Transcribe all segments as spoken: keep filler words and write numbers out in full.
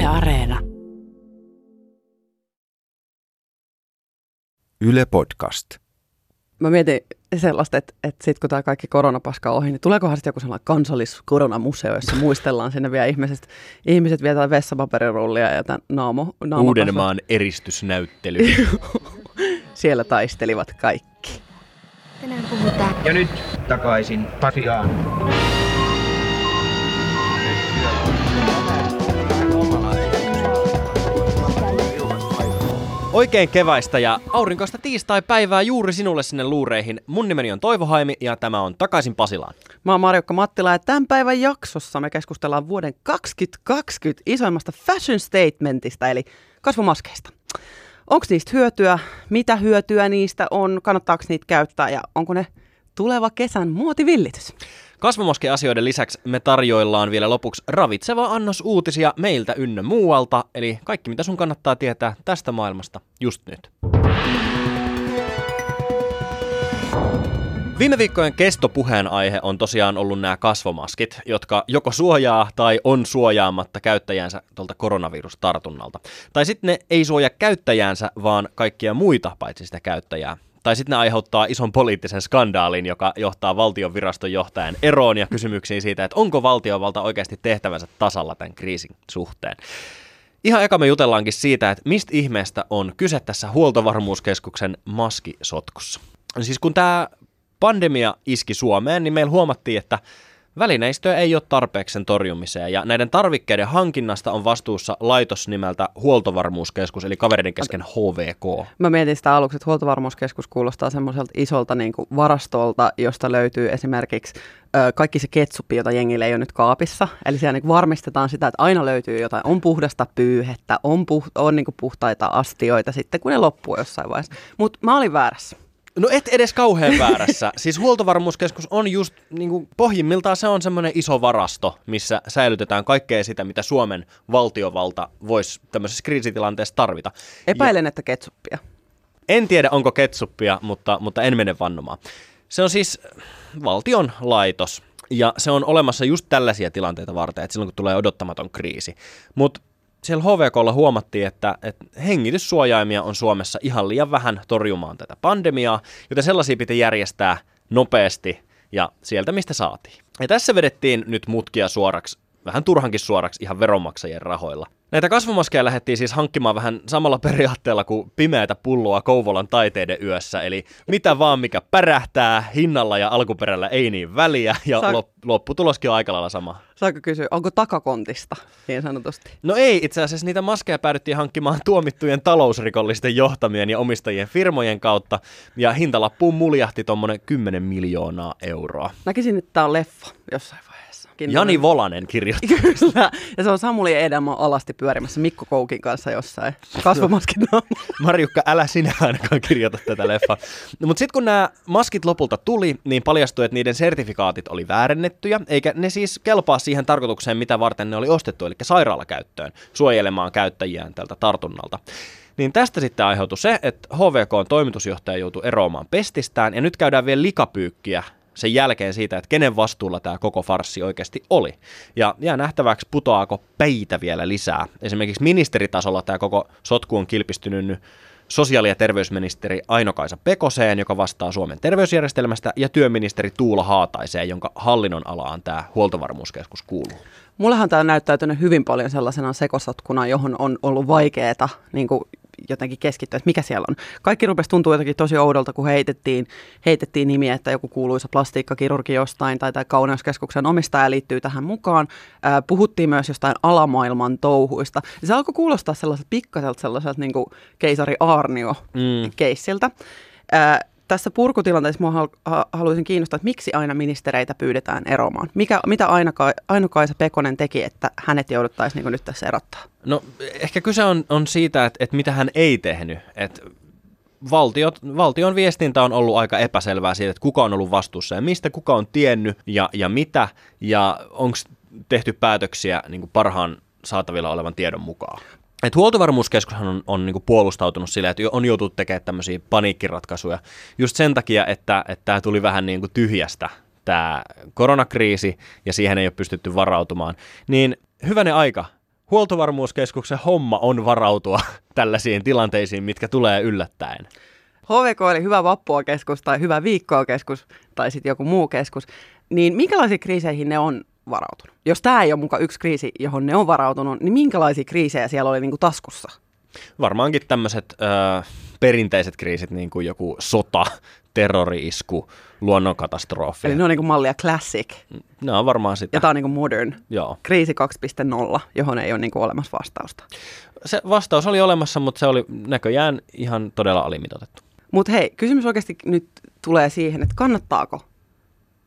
Yle Areena. Yle Podcast. Mä mietin sellaista, että, että sit kun tää kaikki koronapaska on ohi, niin tuleekohan sitten joku sellainen kansalliskoronamuseo, jossa muistellaan sinne vielä ihmiset, ihmiset vietää vessapaperirullia ja tämän naamo, naamo Uudenmaan kasva. Eristysnäyttely. Siellä taistelivat kaikki. Tänään puhutaan. Ja nyt takaisin Pasilaan. Oikein keväistä ja aurinkoista tiistai-päivää juuri sinulle sinne luureihin. Mun nimeni on Toivo Haimi ja tämä on Takaisin Pasilaan. Mä oon Marjukka Mattila ja tämän päivän jaksossa me keskustellaan vuoden kaksituhattakaksikymmentä isoimmasta fashion statementista eli kasvomaskeista. Onko niistä hyötyä? Mitä hyötyä niistä on? Kannattaako niitä käyttää ja onko ne tuleva kesän muotivillitys? Kasvomaskiasioiden lisäksi me tarjoillaan vielä lopuksi ravitseva annos uutisia meiltä ynnä muualta, eli kaikki mitä sun kannattaa tietää tästä maailmasta just nyt. Viime viikkojen kestopuheenaihe on tosiaan ollut nämä kasvomaskit, jotka joko suojaa tai on suojaamatta käyttäjäänsä tuolta koronavirustartunnalta. Tai sitten ne ei suojaa käyttäjäänsä, vaan kaikkia muita paitsi sitä käyttäjää. Tai sitten ne aiheuttaa ison poliittisen skandaalin, joka johtaa valtion viraston johtajan eroon ja kysymyksiin siitä, että onko valtiovalta oikeasti tehtävänsä tasalla tämän kriisin suhteen. Ihan eka me jutellaankin siitä, että mistä ihmeestä on kyse tässä Huoltovarmuuskeskuksen maskisotkussa. Siis kun tämä pandemia iski Suomeen, niin meillä huomattiin, että välineistöä ei ole tarpeeksi sen torjumiseen ja näiden tarvikkeiden hankinnasta on vastuussa laitos nimeltä Huoltovarmuuskeskus, eli kavereiden kesken H V K. Mä mietin sitä aluksi, että Huoltovarmuuskeskus kuulostaa semmoiselta isolta niin kuin varastolta, josta löytyy esimerkiksi ö, kaikki se ketsupi, jota jengillä ei ole nyt kaapissa. Eli siellä niin kuin varmistetaan sitä, että aina löytyy jotain, on puhdasta pyyhettä, on, puh- on niin kuin puhtaita astioita sitten, kun ne loppuu jossain vaiheessa. Mutta mä olin väärässä. No et edes kauhean väärässä. Siis Huoltovarmuuskeskus on just, niin kuin pohjimmiltaan se on semmoinen iso varasto, missä säilytetään kaikkea sitä, mitä Suomen valtiovalta voisi tämmöisessä kriisitilanteessa tarvita. Epäilen, ja että ketsuppia. En tiedä, onko ketsuppia, mutta, mutta en mene vannomaan. Se on siis valtion laitos, ja se on olemassa just tällaisia tilanteita varten, että silloin kun tulee odottamaton kriisi. Mut siellä H V K:lla huomattiin, että, että hengityssuojaimia on Suomessa ihan liian vähän torjumaan tätä pandemiaa, joten sellaisia piti järjestää nopeasti ja sieltä mistä saatiin. Ja tässä vedettiin nyt mutkia suoraksi, vähän turhankin suoraksi ihan veronmaksajien rahoilla. Näitä kasvomaskeja lähdettiin siis hankkimaan vähän samalla periaatteella kuin pimeätä pulloa Kouvolan taiteiden yössä, eli mitä vaan mikä pärähtää, hinnalla ja alkuperällä ei niin väliä, ja Saak... lopputuloskin on aika lailla sama. Saanko kysyä, onko takakontista, niin sanotusti? No ei, itse asiassa niitä maskeja päädyttiin hankkimaan tuomittujen talousrikollisten johtamien ja omistajien firmojen kautta, ja hintalappuun muljahti tuommoinen kymmenen miljoonaa euroa. Näkisin, että tämä on leffa jossain vaiheessa. Jani Volanen kirjoittaa. Kyllä, ja se on Samuli Edelman alasti pyörimässä Mikko Koukin kanssa jossain. Kasvomaskit naamalla. Marjukka, älä sinä ainakaan kirjoita tätä leffaa. No, mutta sitten kun nämä maskit lopulta tuli, niin paljastui, että niiden sertifikaatit oli väärennettyjä, eikä ne siis kelpaa siihen tarkoitukseen, mitä varten ne oli ostettu, eli sairaalakäyttöön, suojelemaan käyttäjiään tältä tartunnalta. Niin tästä sitten aiheutui se, että H V K:n toimitusjohtaja joutui eroamaan pestistään, ja nyt käydään vielä likapyykkiä sen jälkeen siitä, että kenen vastuulla tämä koko farssi oikeasti oli. Ja jää nähtäväksi, putoaako päitä vielä lisää. Esimerkiksi ministeritasolla tämä koko sotku on kilpistynyt sosiaali- ja terveysministeri Aino-Kaisa Pekoseen, joka vastaa Suomen terveysjärjestelmästä, ja työministeri Tuula Haataiseen, jonka hallinnon alaan tämä Huoltovarmuuskeskus kuuluu. Mullahan tämä on näyttäytynyt hyvin paljon sellaisena sekosotkuna, johon on ollut vaikeaa niin kuin jotenkin keskittyä, että mikä siellä on. Kaikki rupesi tuntua jotenkin tosi oudolta, kun heitettiin, heitettiin nimiä, että joku kuuluisa plastiikkakirurgi jostain tai, tai kauneuskeskuksen omistaja liittyy tähän mukaan. Ää, puhuttiin myös jostain alamaailman touhuista. Ja se alkoi kuulostaa sellaiselta pikkaselta sellaiselta niin kuin keisari Aarnio-keissiltä. Mm. Tässä purkutilanteessa minua haluaisin kiinnostaa, että miksi aina ministereitä pyydetään eroamaan? Mikä, mitä Aino-Kaisa Pekonen teki, että hänet jouduttaisiin niin kuin nyt tässä erottaa? No ehkä kyse on, on siitä, että, että mitä hän ei tehnyt. Että valtiot, valtion viestintä on ollut aika epäselvää siitä, että kuka on ollut vastuussa ja mistä, kuka on tiennyt ja, ja mitä. Ja onko tehty päätöksiä niin kuin parhaan saatavilla olevan tiedon mukaan. Et Huoltovarmuuskeskushan on, on niinku puolustautunut sillä, että on joutunut tekemään tämmöisiä paniikkiratkaisuja just sen takia, että tämä tuli vähän niinku tyhjästä tämä koronakriisi ja siihen ei ole pystytty varautumaan. Niin hyvänen aika, Huoltovarmuuskeskuksen homma on varautua tällaisiin tilanteisiin, mitkä tulee yllättäen. H V K oli hyvä vappua keskus tai hyvä viikkoa keskus tai sitten joku muu keskus. Niin minkälaisiin kriiseihin ne on varautunut? Jos tämä ei ole muka yksi kriisi, johon ne on varautunut, niin minkälaisia kriisejä siellä oli niinku taskussa? Varmaankin tämmöiset äh, perinteiset kriisit, niin kuin joku sota, terrori-isku, luonnonkatastrofi. Eli ne on niin kuin mallia classic. Ne on varmaan sitä. Ja tämä on niin kuin modern. Joo. Kriisi kaksi piste nolla, johon ei ole niin kuin olemassa vastausta. Se vastaus oli olemassa, mutta se oli näköjään ihan todella alimitoitettu. Mutta hei, kysymys oikeasti nyt tulee siihen, että kannattaako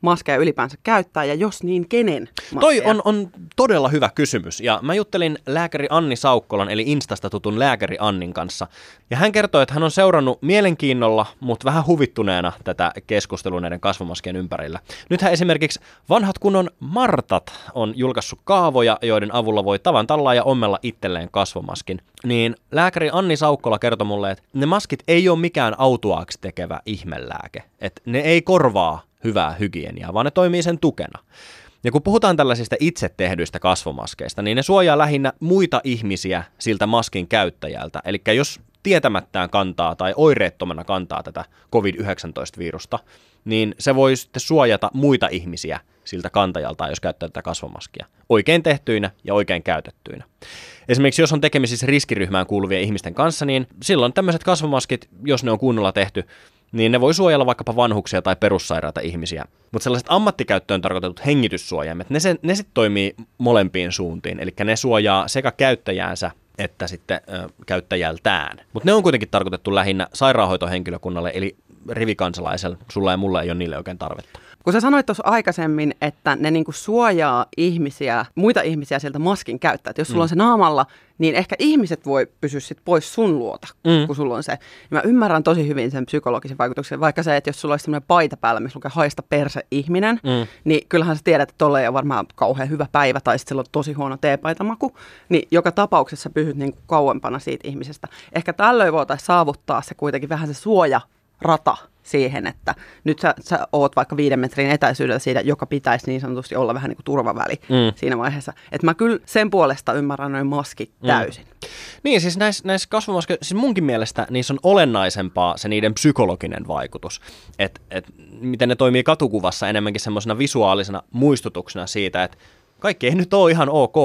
maskeja ylipäänsä käyttää, ja jos niin, kenen maskeja? Toi on, on todella hyvä kysymys, ja mä juttelin lääkäri Anni Saukkolan, eli Instasta tutun lääkäri Annin kanssa, ja hän kertoi, että hän on seurannut mielenkiinnolla, mutta vähän huvittuneena tätä keskustelua näiden kasvomaskien ympärillä. Nythän esimerkiksi vanhat kunnon Martat on julkaissut kaavoja, joiden avulla voi tavan tallaa ja ommella itselleen kasvomaskin. Niin lääkäri Anni Saukkola kertoi mulle, että ne maskit ei ole mikään autuaaksi tekevä ihmelääke, että ne ei korvaa hyvää hygieniaa, vaan ne toimii sen tukena. Ja kun puhutaan tällaisista itse tehdyistä kasvomaskeista, niin ne suojaa lähinnä muita ihmisiä siltä maskin käyttäjältä. Eli jos tietämättään kantaa tai oireettomana kantaa tätä covid yhdeksäntoista-virusta, niin se voi sitten suojata muita ihmisiä siltä kantajalta, jos käyttää tätä kasvomaskia. Oikein tehtyinä ja oikein käytettyinä. Esimerkiksi jos on tekemisissä riskiryhmään kuuluvien ihmisten kanssa, niin silloin tämmöiset kasvomaskit, jos ne on kunnolla tehty, niin ne voi suojella vaikkapa vanhuksia tai perussairaita ihmisiä. Mutta sellaiset ammattikäyttöön tarkoitetut hengityssuojaimet, ne, se, ne sitten toimii molempiin suuntiin. Eli ne suojaa sekä käyttäjäänsä että sitten ö, käyttäjältään. Mutta ne on kuitenkin tarkoitettu lähinnä sairaanhoitohenkilökunnalle, eli rivikansalaiselle. Sulla ja mulla ei ole niille oikein tarvetta. Kun sä sanoit tuossa aikaisemmin, että ne niinku suojaa ihmisiä, muita ihmisiä sieltä maskin käyttää. Et jos sulla mm. on se naamalla, niin ehkä ihmiset voi pysyä sit pois sun luota, mm. kun sulla on se. Ja mä ymmärrän tosi hyvin sen psykologisen vaikutuksen. Vaikka se, että jos sulla olisi sellainen paita päällä, missä lukee haista perse ihminen, mm. niin kyllähän sä tiedät, että tuolla ei ole varmaan kauhean hyvä päivä tai sitten sillä on tosi huono teepaitamaku. Niin joka tapauksessa pysyt niinku kauempana siitä ihmisestä. Ehkä tällöin voitaisiin saavuttaa se kuitenkin vähän se suojarata siihen, että nyt sä, sä oot vaikka viiden metrin etäisyydellä siitä, joka pitäisi niin sanotusti olla vähän niin kuin turvaväli mm. siinä vaiheessa. Että mä kyllä sen puolesta ymmärrän noin maskit täysin. Mm. Niin, siis näissä näis kasvomaskeja, siis munkin mielestä niissä on olennaisempaa se niiden psykologinen vaikutus. Että et, miten ne toimii katukuvassa enemmänkin semmoisena visuaalisena muistutuksena siitä, että kaikki ei nyt ole ihan ok.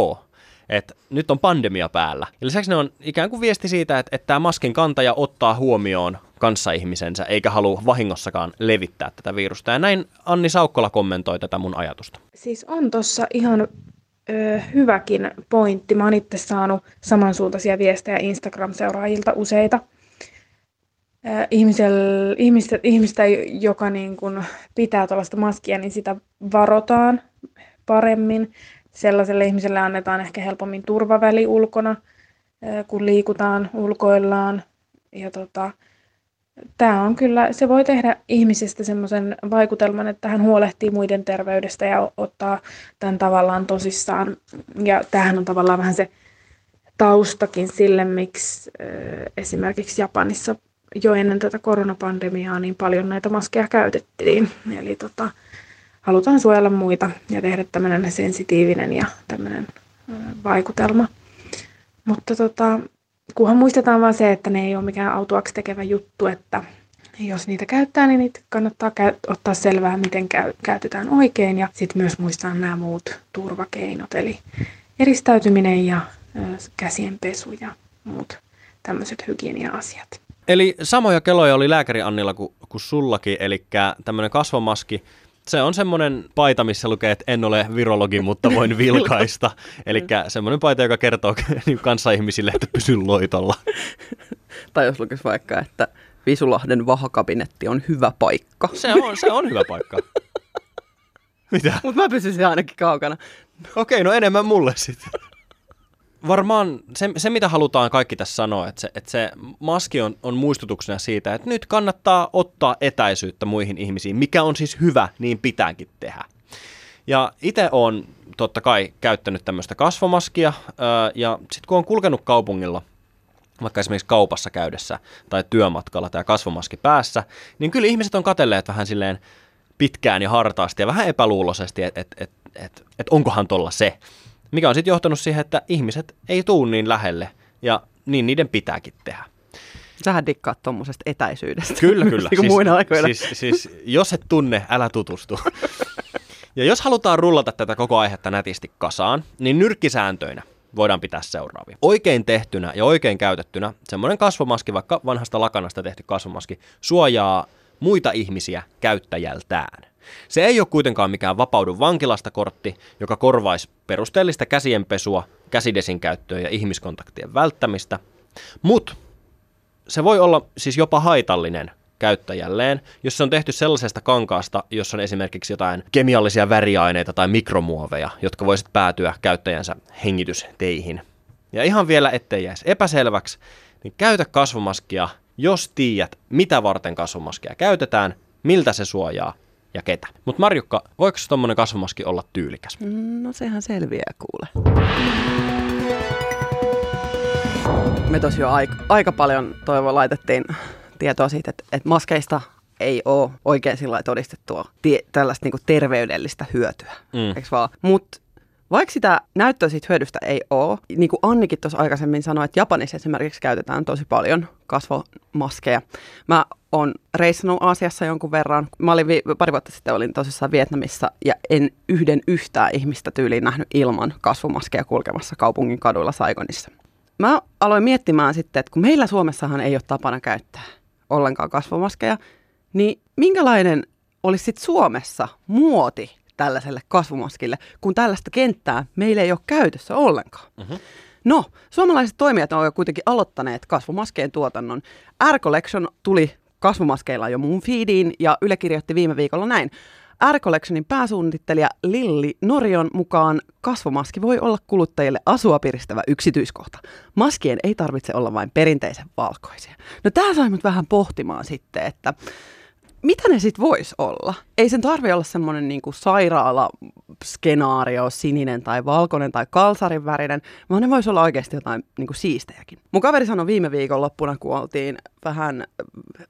Että nyt on pandemia päällä. Ja lisäksi ne on ikään kuin viesti siitä, että tämä maskin kantaja ottaa huomioon kanssaihmisensä, eikä halua vahingossakaan levittää tätä virusta. Ja näin Anni Saukkola kommentoi tätä mun ajatusta. Siis on tossa ihan ö, hyväkin pointti. Mä oon itse saanut samansuuntaisia viestejä Instagram-seuraajilta useita. Ö, ihmisel, ihmistä, ihmistä, joka niin kun pitää tuollaista maskia, niin sitä varotaan paremmin. Sellaiselle ihmiselle annetaan ehkä helpommin turvaväli ulkona, kun liikutaan, ulkoillaan. Ja tota, tää on kyllä, se voi tehdä ihmisestä semmoisen vaikutelman, että hän huolehtii muiden terveydestä ja ottaa tämän tavallaan tosissaan. Ja tämähän on tavallaan vähän se taustakin sille, miksi esimerkiksi Japanissa jo ennen tätä koronapandemiaa niin paljon näitä maskeja käytettiin. Eli tota, halutaan suojella muita ja tehdä tämmöinen sensitiivinen ja tämmöinen vaikutelma. Mutta tota, kunhan muistetaan vaan se, että ne ei ole mikään autuaksi tekevä juttu, että jos niitä käyttää, niin niitä kannattaa ottaa selvää, miten käytetään oikein. Ja sitten myös muistaa nämä muut turvakeinot, eli eristäytyminen ja käsien pesu ja muut tämmöiset hygienia-asiat. Eli samoja keloja oli lääkäri Annilla kuin, kuin sullakin, eli tämmöinen kasvomaski. Se on semmoinen paita, missä lukee, että en ole virologi, mutta voin vilkaista. Eli semmoinen paita, joka kertoo kanssaihmisille, että pysy loitolla. Tai jos lukisi vaikka, että Visulahden vahakabinetti on hyvä paikka. Se on, se on hyvä paikka. Mitä? Mutta mä pysyisin ainakin kaukana. Okei, no enemmän mulle sitten. Varmaan se, se, mitä halutaan kaikki tässä sanoa, että se, että se maski on, on muistutuksena siitä, että nyt kannattaa ottaa etäisyyttä muihin ihmisiin, mikä on siis hyvä, niin pitääkin tehdä. Ja itse olen totta kai käyttänyt tämmöistä kasvomaskia, ja sitten kun on kulkenut kaupungilla, vaikka esimerkiksi kaupassa käydessä tai työmatkalla tämä kasvomaski päässä, niin kyllä ihmiset on katselleet vähän silleen pitkään ja hartaasti ja vähän epäluuloisesti, että et, et, et, et onkohan tolla se. mikä on sitten johtanut siihen, että ihmiset ei tuu niin lähelle ja niin niiden pitääkin tehdä. Sähän dikkaat tuommoisesta etäisyydestä. Kyllä, kyllä. Niin kuin muina aikoina. Siis, siis jos et tunne, älä tutustu. Ja jos halutaan rullata tätä koko aihetta nätisti kasaan, niin nyrkkisääntöinä voidaan pitää seuraavia. Oikein tehtynä ja oikein käytettynä semmoinen kasvomaski, vaikka vanhasta lakanasta tehty kasvomaski, suojaa muita ihmisiä käyttäjältään. Se ei ole kuitenkaan mikään vapaudu vankilasta -kortti, joka korvaisi perusteellista käsienpesua, käsidesin käyttöä ja ihmiskontaktien välttämistä, mutta se voi olla siis jopa haitallinen käyttäjälleen, jos se on tehty sellaisesta kankaasta, jossa on esimerkiksi jotain kemiallisia väriaineita tai mikromuoveja, jotka voisit päätyä käyttäjänsä hengitysteihin. Ja ihan vielä, ettei jäisi epäselväksi, niin käytä kasvomaskia, jos tiedät, mitä varten kasvomaskia käytetään, miltä se suojaa ja ketä. Mutta Marjukka, voiko tuommoinen kasvomaski olla tyylikäs? No sehän selviää kuule. Me tosiaan jo aika, aika paljon Toivoa laitettiin tietoa siitä, että, että maskeista ei ole oikein sillä todistettua tie, tällaista niin kuin terveydellistä hyötyä, mm. eikö vaan? Mutta vaikka sitä näyttöä siitä hyödystä ei ole, niin kuin Annikin tuossa aikaisemmin sanoi, että Japanissa esimerkiksi käytetään tosi paljon kasvomaskeja. Mä oon reissannut Aasiassa jonkun verran. Mä olin vi- pari vuotta sitten olin tosissaan Vietnamissa ja en yhden yhtään ihmistä tyyliin nähnyt ilman kasvomaskeja kulkemassa kaupungin kaduilla Saigonissa. Mä aloin miettimään sitten, että kun meillä Suomessahan ei ole tapana käyttää ollenkaan kasvomaskeja, niin minkälainen olisi sitten Suomessa muoti tällaiselle kasvomaskille, kun tällaista kenttää meillä ei ole käytössä ollenkaan? Mm-hmm. No, suomalaiset toimijat ovat kuitenkin aloittaneet kasvomaskeen tuotannon. R-Collection tuli kasvomaskeilla jo mun feediin ja Yle kirjoitti viime viikolla näin. R-Collectionin pääsuunnittelija Lilli Norion mukaan kasvomaski voi olla kuluttajille asua piristävä yksityiskohta. Maskien ei tarvitse olla vain perinteisen valkoisia. No tää sai mut vähän pohtimaan sitten, että mitä ne sitten voisi olla? Ei sen tarvitse olla semmoinen niinku sairaala-skenaario, sininen tai valkoinen tai kalsarin värinen, vaan ne voisi olla oikeasti jotain niinku siistejäkin. Mun kaveri sanoi viime viikon loppuna, kun oltiin vähän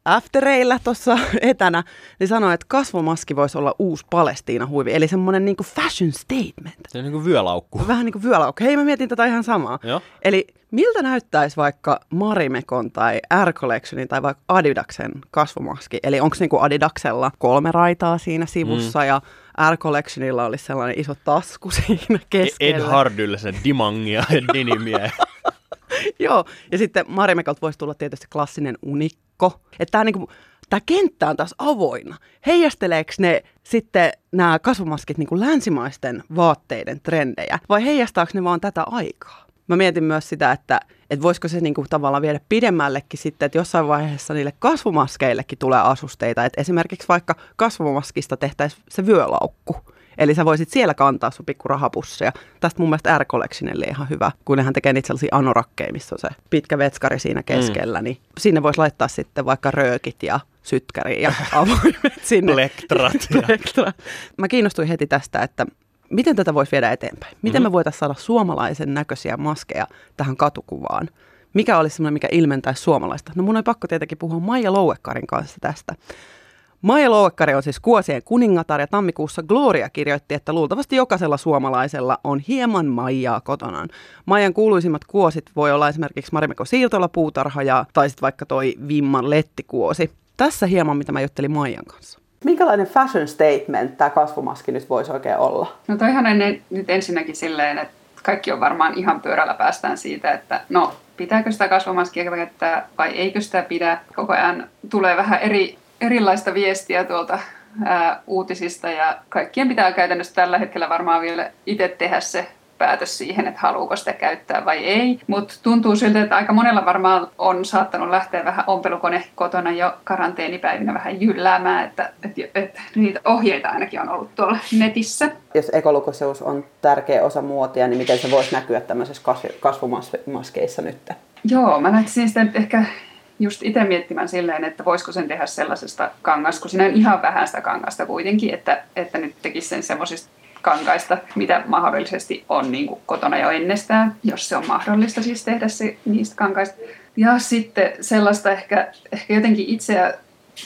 aftereillä tuossa etänä, niin sanoi, että kasvomaski voisi olla uusi Palestiina-huivi, eli semmoinen niinku fashion statement. Se on niin kuin vyölaukku. Vähän niin kuin vyölaukku. Hei, mä mietin tätä ihan samaa. Joo. Eli miltä näyttäisi vaikka Marimekon tai R-Collectionin tai vaikka Adidaksen kasvomaski? Eli onko niinku Adidaksella kolme raitaa siinä sivussa mm. ja R-Collectionilla olisi sellainen iso tasku siinä keskellä? Ed Hardyllä sen dimangia ja dinimiä. Joo, ja sitten Marimekolta voisi tulla tietysti klassinen unikko. Että tämä niinku, kenttä on taas avoinna. Heijasteleeko ne sitten nämä kasvomaskit niinku länsimaisten vaatteiden trendejä vai heijastaako ne vaan tätä aikaa? Mä mietin myös sitä, että, että voisiko se niinku tavallaan viedä pidemmällekin sitten, että jossain vaiheessa niille kasvomaskeillekin tulee asusteita. Että esimerkiksi vaikka kasvomaskista tehtäisiin se vyölaukku. Eli sä voisit siellä kantaa sun pikku rahapusseja. Tästä mun mielestä R-Collectionille ihan hyvä, kun nehän tekee niitä sellaisia anorakkeja, missä on se pitkä vetskari siinä keskellä. Mm. Niin sinne voisi laittaa sitten vaikka röökit ja sytkäri ja avoimet sinne. Plektrat. Plektrat. Mä kiinnostuin heti tästä, että miten tätä voisi viedä eteenpäin? Miten me voitaisiin saada suomalaisen näköisiä maskeja tähän katukuvaan? Mikä olisi semmoinen, mikä ilmentäisi suomalaista? No mun on pakko tietenkin puhua Maija Louekarin kanssa tästä. Maija Louekari on siis kuosien kuningatar ja tammikuussa Gloria kirjoitti, että luultavasti jokaisella suomalaisella on hieman Maijaa kotonaan. Maijan kuuluisimmat kuosit voi olla esimerkiksi Marimekon siirtolapuutarha ja tai sitten vaikka toi Vimman lettikuosi. Tässä hieman, mitä mä juttelin Maijan kanssa. Minkälainen fashion statement tämä kasvomaski nyt voisi oikein olla? No toihan ennen, nyt ensinnäkin silleen, että kaikki on varmaan ihan pyörällä päästään siitä, että no pitääkö sitä kasvomaskia käyttää vai eikö sitä pidä. Koko ajan tulee vähän eri, erilaista viestiä tuolta ää, uutisista ja kaikkien pitää käytännössä tällä hetkellä varmaan vielä itse tehdä se päätös siihen, että haluuko sitä käyttää vai ei. Mutta tuntuu siltä, että aika monella varmaan on saattanut lähteä vähän ompelukone kotona jo karanteenipäivinä vähän jylläämään, että, että, että niitä ohjeita ainakin on ollut tuolla netissä. Jos ekologius on tärkeä osa muotia, niin miten se voisi näkyä tämmöisessä kasvomaskeissa nyt? Joo, mä näkisin sitä nyt ehkä just itse miettimään silleen, että voisiko sen tehdä sellaisesta kangasta, kun siinä on ihan vähän sitä kangasta kuitenkin, että, että nyt tekisi sen semmoisista kankaista, mitä mahdollisesti on niin kuin kotona jo ennestään, jos se on mahdollista siis tehdä se, niistä kankaista. Ja sitten sellaista ehkä, ehkä jotenkin itseä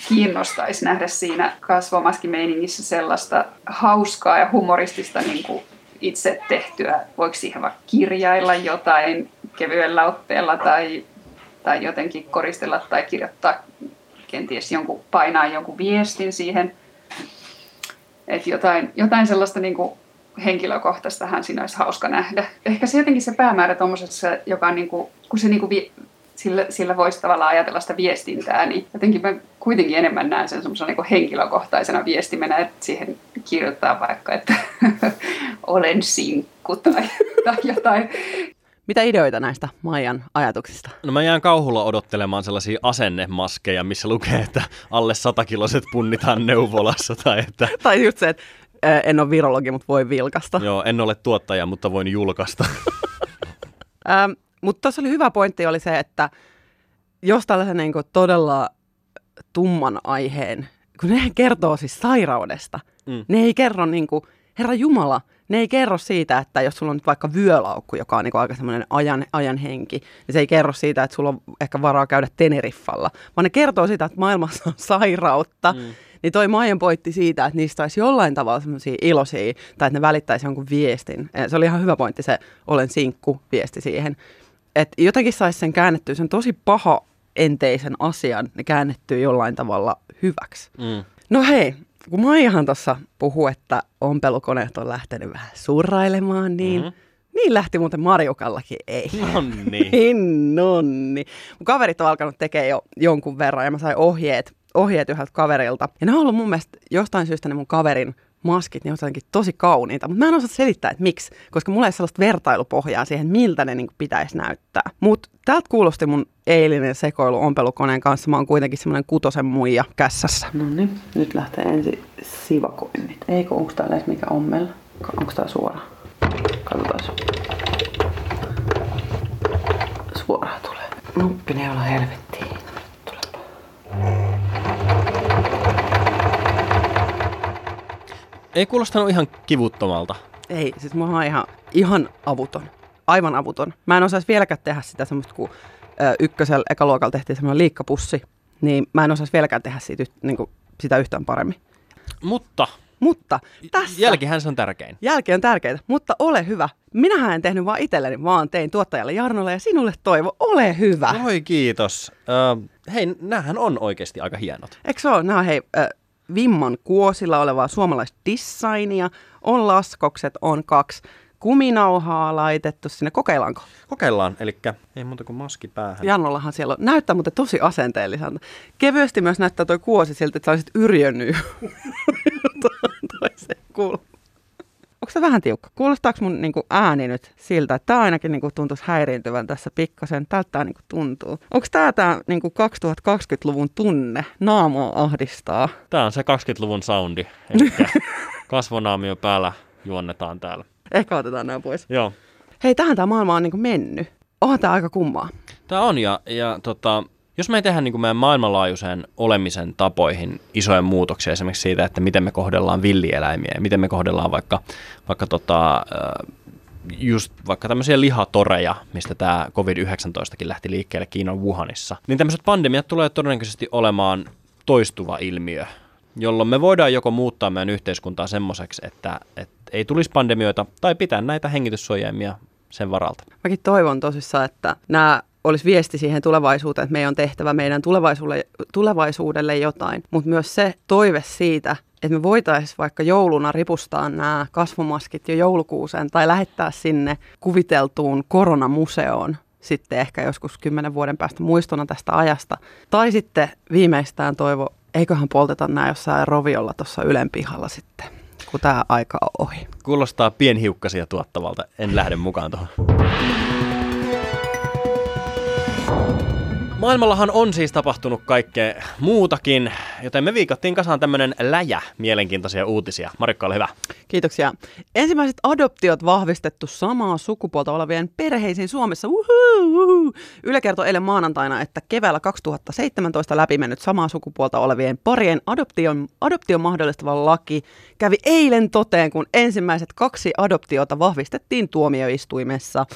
kiinnostaisi nähdä siinä kasvomaskimeiningissä sellaista hauskaa ja humoristista niin kuin itse tehtyä? Voiko siihen vaan kirjailla jotain kevyellä otteella tai, tai jotenkin koristella tai kirjoittaa kenties jonkun, painaa jonkun viestin siihen? Että jotain, jotain sellaista niin kuin henkilökohtaistahan siinä olisi hauska nähdä. Ehkä se jotenkin se päämäärä tuommoisessa, joka on niin kuin, kun se niin kuin vi- sillä, sillä voisi tavallaan ajatella sitä viestintää, niin jotenkin mä kuitenkin enemmän näen sen semmoisena niin kuin henkilökohtaisena viestimenä, että siihen kirjoittaa vaikka, että olen sinkku tai, tai jotain. Mitä ideoita näistä Maijan ajatuksista? No mä jään kauhulla odottelemaan sellaisia asennemaskeja, missä lukee, että alle satakiloset punnitaan neuvolassa. Tai, että... tai just se, että en ole virologi, mutta voi vilkaista. Joo, en ole tuottaja, mutta voin julkaista. ähm, mutta tuossa oli hyvä pointti, oli se, että jos tällaisen niin kuin todella tumman aiheen, kun ne kertoo siis sairaudesta, mm. ne ei kerro niin kuin, Herra Jumala, ne ei kerro siitä, että jos sulla on nyt vaikka vyölaukku, joka on niin kuin aika semmoinen ajan, ajan henki, niin se ei kerro siitä, että sulla on ehkä varaa käydä Teneriffalla, vaan ne kertoo siitä, että maailmassa on sairautta. Mm. Niin toi Maijan pointti siitä, että niistä olisi jollain tavalla semmoisia iloisia, tai että ne välittäisi jonkun viestin. Se oli ihan hyvä pointti se olen sinkku -viesti siihen. Että jotenkin saisi sen käännettyä, sen tosi paha enteisen asian, ne käännettyä jollain tavalla hyväksi. Mm. No hei. Kun Maijahan tuossa puhuu, että ompelukoneet on lähtenyt vähän surrailemaan, niin, mm-hmm. niin lähti muuten Marjukallakin, ei. Nonni. niin, nonni. Mun kaverit on alkanut tekemään jo jonkun verran ja mä sain ohjeet, ohjeet yhdeltä kaverilta. Ja ne on ollut mun mielestä jostain syystä ne mun kaverin maskit, niin on jotenkin tosi kauniita. Mutta mä en osaa selittää, että miksi, koska mulla ei ole sellaista vertailupohjaa siihen, miltä ne niin kuin pitäisi näyttää. Mutta täältä kuulosti mun eilinen sekoilu ompelukoneen kanssa. Mä oon kuitenkin semmoinen kutosen muija kässässä. No niin, nyt lähtee ensin sivakoinnit. Eikö, onko täällä edes mikä ommella? Onko tää suora? Katsotaan. Suoraan tulee. Nuppineula helvettiin. Tulepa. Ei kuulostanut ihan kivuttomalta. Ei, siis mä oon ihan, ihan avuton. Aivan avuton. Mä en osaisi vieläkään tehdä sitä semmoista, kun ykkösellä ekaluokalla tehtiin semmoinen liikkapussi, niin mä en osaisi vieläkään tehdä siitä, niin kuin, sitä yhtään paremmin. Mutta. Mutta. Tässä. Jälkihän se on tärkein. Jälki on tärkeintä, mutta ole hyvä. Minähän en tehnyt vaan itselleni, vaan tein tuottajalle Jarnolle ja sinulle Toivo. Ole hyvä. Oi kiitos. Äh, hei, näähän on oikeasti aika hienot. Eikö se ole? Nää hei... Äh, Vimman kuosilla olevaa suomalaista designia, on laskokset, on kaksi kuminauhaa laitettu sinne. Kokeillaanko? Kokeillaan, eli ei muuta kuin maski päähän. Jannollahan siellä on. Näyttää muuten tosi asenteelliselta. Kevyesti myös näyttää toi kuosi siltä, että sä olisit yrjönnyt toiseen kulmaan. Onko se vähän tiukka? Kuulostaako mun niinku ääni nyt siltä, että tämä ainakin niinku tuntuisi häiriintyvän tässä pikkasen? Tältä tämä niinku tuntuu. Onko tämä tämä niinku kaksituhattakaksikymmentäluvun tunne? Naamua ahdistaa. Tämä on se kaksikymmentäluvun soundi. Elikkä kasvonaamio päällä juonnetaan täällä. Ehkä otetaan nämä pois. Joo. Hei, tähän tämä maailma on niinku mennyt. Onhan tämä aika kummaa. Tämä on ja, ja tota, jos me ei tehdä niin kuin meidän maailmanlaajuisen olemisen tapoihin isoja muutoksia, esimerkiksi siitä, että miten me kohdellaan villieläimiä ja miten me kohdellaan vaikka, vaikka, tota, just vaikka tämmöisiä lihatoreja, mistä tämä covid yhdeksäntoistakin lähti liikkeelle Kiinan Wuhanissa, niin tämmöiset pandemiat tulee todennäköisesti olemaan toistuva ilmiö, jolloin me voidaan joko muuttaa meidän yhteiskuntaa semmoiseksi, että, että ei tulisi pandemioita tai pitää näitä hengityssuojaimia sen varalta. Mäkin toivon tosissaan, että nämä... olisi viesti siihen tulevaisuuteen, että meidän on tehtävä meidän tulevaisuudelle, tulevaisuudelle jotain, mutta myös se toive siitä, että me voitaisiin vaikka jouluna ripustaa nämä kasvomaskit jo joulukuuseen tai lähettää sinne kuviteltuun koronamuseoon sitten ehkä joskus kymmenen vuoden päästä muistona tästä ajasta. Tai sitten viimeistään Toivo, eiköhän polteta nämä jossain roviolla tuossa Ylen pihalla sitten, kun tämä aika on ohi. Kuulostaa pienhiukkasia tuottavalta, en lähde mukaan tuohon. Maailmallahan on siis tapahtunut kaikkea muutakin, joten me viikattiin kasaan tämmöinen läjä mielenkiintoisia uutisia. Marjukka, ole hyvä. Kiitoksia. Ensimmäiset adoptiot vahvistettu samaa sukupuolta olevien perheisiin Suomessa. Uhuhu, uhuhu. Yle kertoi eilen maanantaina, että keväällä kaksituhattaseitsemäntoista läpimennyt samaa sukupuolta olevien parien adoption, adoption mahdollistava laki kävi eilen toteen, kun ensimmäiset kaksi adoptiota vahvistettiin tuomioistuimessa.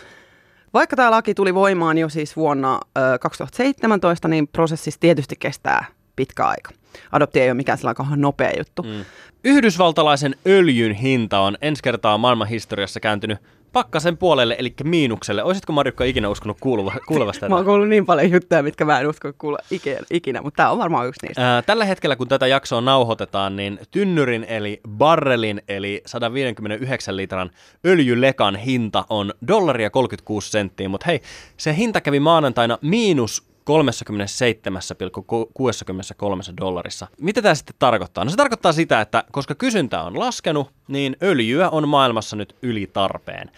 Vaikka tämä laki tuli voimaan jo siis vuonna kaksituhattaseitsemäntoista, niin prosessissa tietysti kestää pitkä aika. adoptio ei ole mikään sellainen nopea juttu. Mm. Yhdysvaltalaisen öljyn hinta on ensi kertaa maailman historiassa kääntynyt pakkasen puolelle, eli miinukselle. Oisitko Marjukka ikinä uskonut kuulevasta? Mä oon kuullut niin paljon juttuja, mitkä mä en usko kuulla ikinä, mutta tää on varmaan yksi niistä. Ää, tällä hetkellä, kun tätä jaksoa nauhoitetaan, niin tynnyrin eli barrelin eli sata viisikymmentäyhdeksän litran öljylekan hinta on dollaria kolmekymmentäkuusi senttiä, mutta hei, se hinta kävi maanantaina miinus kolmekymmentäseitsemän pilkku kuusikymmentäkolme dollarissa. Mitä tämä sitten tarkoittaa? No se tarkoittaa sitä, että koska kysyntä on laskenut, niin öljyä on maailmassa nyt yli tarpeen.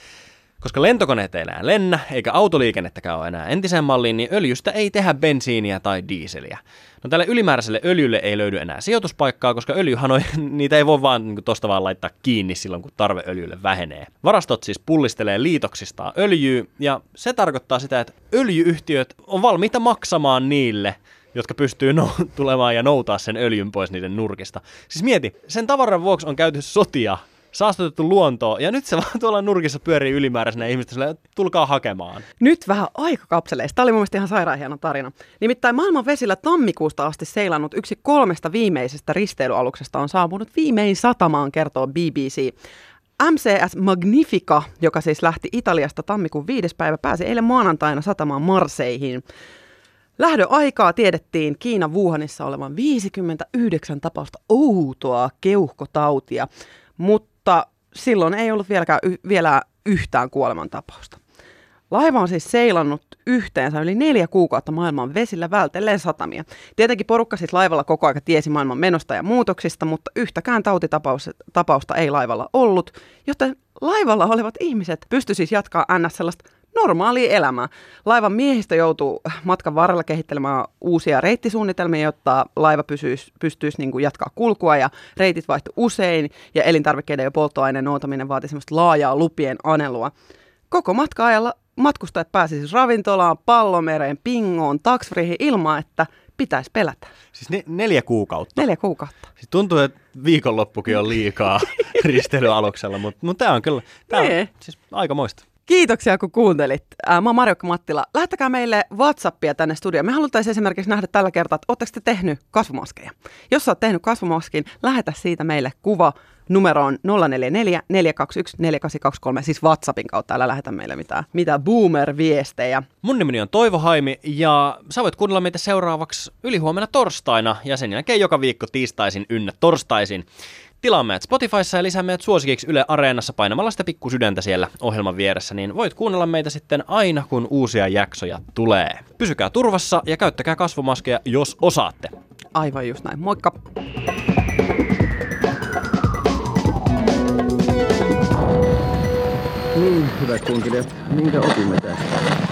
Koska lentokoneet ei enää lennä, eikä autoliikennettäkään ole enää entiseen malliin, niin öljystä ei tehdä bensiiniä tai diiseliä. No tälle ylimääräiselle öljylle ei löydy enää sijoituspaikkaa, koska öljyhan on, niitä ei voi vaan niin tosta vaan laittaa kiinni silloin, kun tarve öljylle vähenee. Varastot siis pullistelee liitoksistaan öljyä, ja se tarkoittaa sitä, että öljy-yhtiöt on valmiita maksamaan niille, jotka pystyy no- tulemaan ja noutaa sen öljyn pois niiden nurkista. Siis mieti, sen tavaran vuoksi on käyty sotia, saastutettu luontoa, ja nyt se vaan tuolla nurkissa pyörii ylimääräisenä ihmistä, sillä tulkaa hakemaan. Nyt vähän aikakapseleista. Tämä oli mun mielestä ihan sairaan hieno tarina. Nimittäin maailman vesillä tammikuusta asti seilannut yksi kolmesta viimeisestä risteilyaluksesta on saapunut viimein satamaan, kertoo B B C. M C S Magnifica, joka siis lähti Italiasta tammikuun viides päivä, pääsi eilen maanantaina satamaan Marseihin. Lähdön aikaa tiedettiin Kiinan Wuhanissa olevan viisikymmentäyhdeksän tapausta outoa keuhkotautia, mutta Mutta silloin ei ollut vieläkään y- vielä yhtään kuolemantapausta. Laiva on siis seilannut yhteensä yli neljä kuukautta maailman vesillä vältellen satamia. Tietenkin porukka siis laivalla koko ajan tiesi maailman menosta ja muutoksista, mutta yhtäkään tautitapausta ei laivalla ollut, joten laivalla olevat ihmiset pysty siis jatkaa ns. Sellaista normaalia elämää. Laivan miehistö joutuu matkan varrella kehittelemään uusia reittisuunnitelmia, jotta laiva pysyisi, pystyisi niin kuin jatkaa kulkua, ja reitit vaihtu usein ja elintarvikkeiden ja polttoaineen noutaminen vaati semmoista laajaa lupien anelua. Koko matka-ajalla matkustajat pääsisivät ravintolaan, pallomereen, pingoon, taksfriihin ilman, että pitäisi pelätä. Siis ne, neljä kuukautta? Neljä kuukautta. Siis tuntuu, että viikonloppukin on liikaa risteilyaluksella, mutta, mutta tämä on kyllä tää on, siis aika moista. Kiitoksia, kun kuuntelit. Mä oon Marjukka Mattila. Lähettäkää meille WhatsAppia tänne studioon. Me haluttaisiin esimerkiksi nähdä tällä kertaa, että ootteko te tehnyt kasvomaskeja? Jos sä oot tehnyt kasvomaskin, lähetä siitä meille kuva numeroon nolla neljä neljä neljä kaksi yksi neljä kahdeksan kaksi kolme, siis WhatsAppin kautta. Älä lähetä meille mitään, mitään boomer-viestejä. Mun nimeni on Toivo Haimi, ja sä voit kuunnella meitä seuraavaksi ylihuomenna torstaina, ja sen jälkeen joka viikko tiistaisin ynnä torstaisin. Tilaa meidät Spotifyssa ja lisää meidät suosikiksi Yle Areenassa painamalla sitä pikku sydäntä siellä ohjelman vieressä, niin voit kuunnella meitä sitten aina, kun uusia jaksoja tulee. Pysykää turvassa ja käyttäkää kasvomaskeja, jos osaatte. Aivan just näin. Moikka! Niin, hyvät kunkilijat, minkä opimme tästä?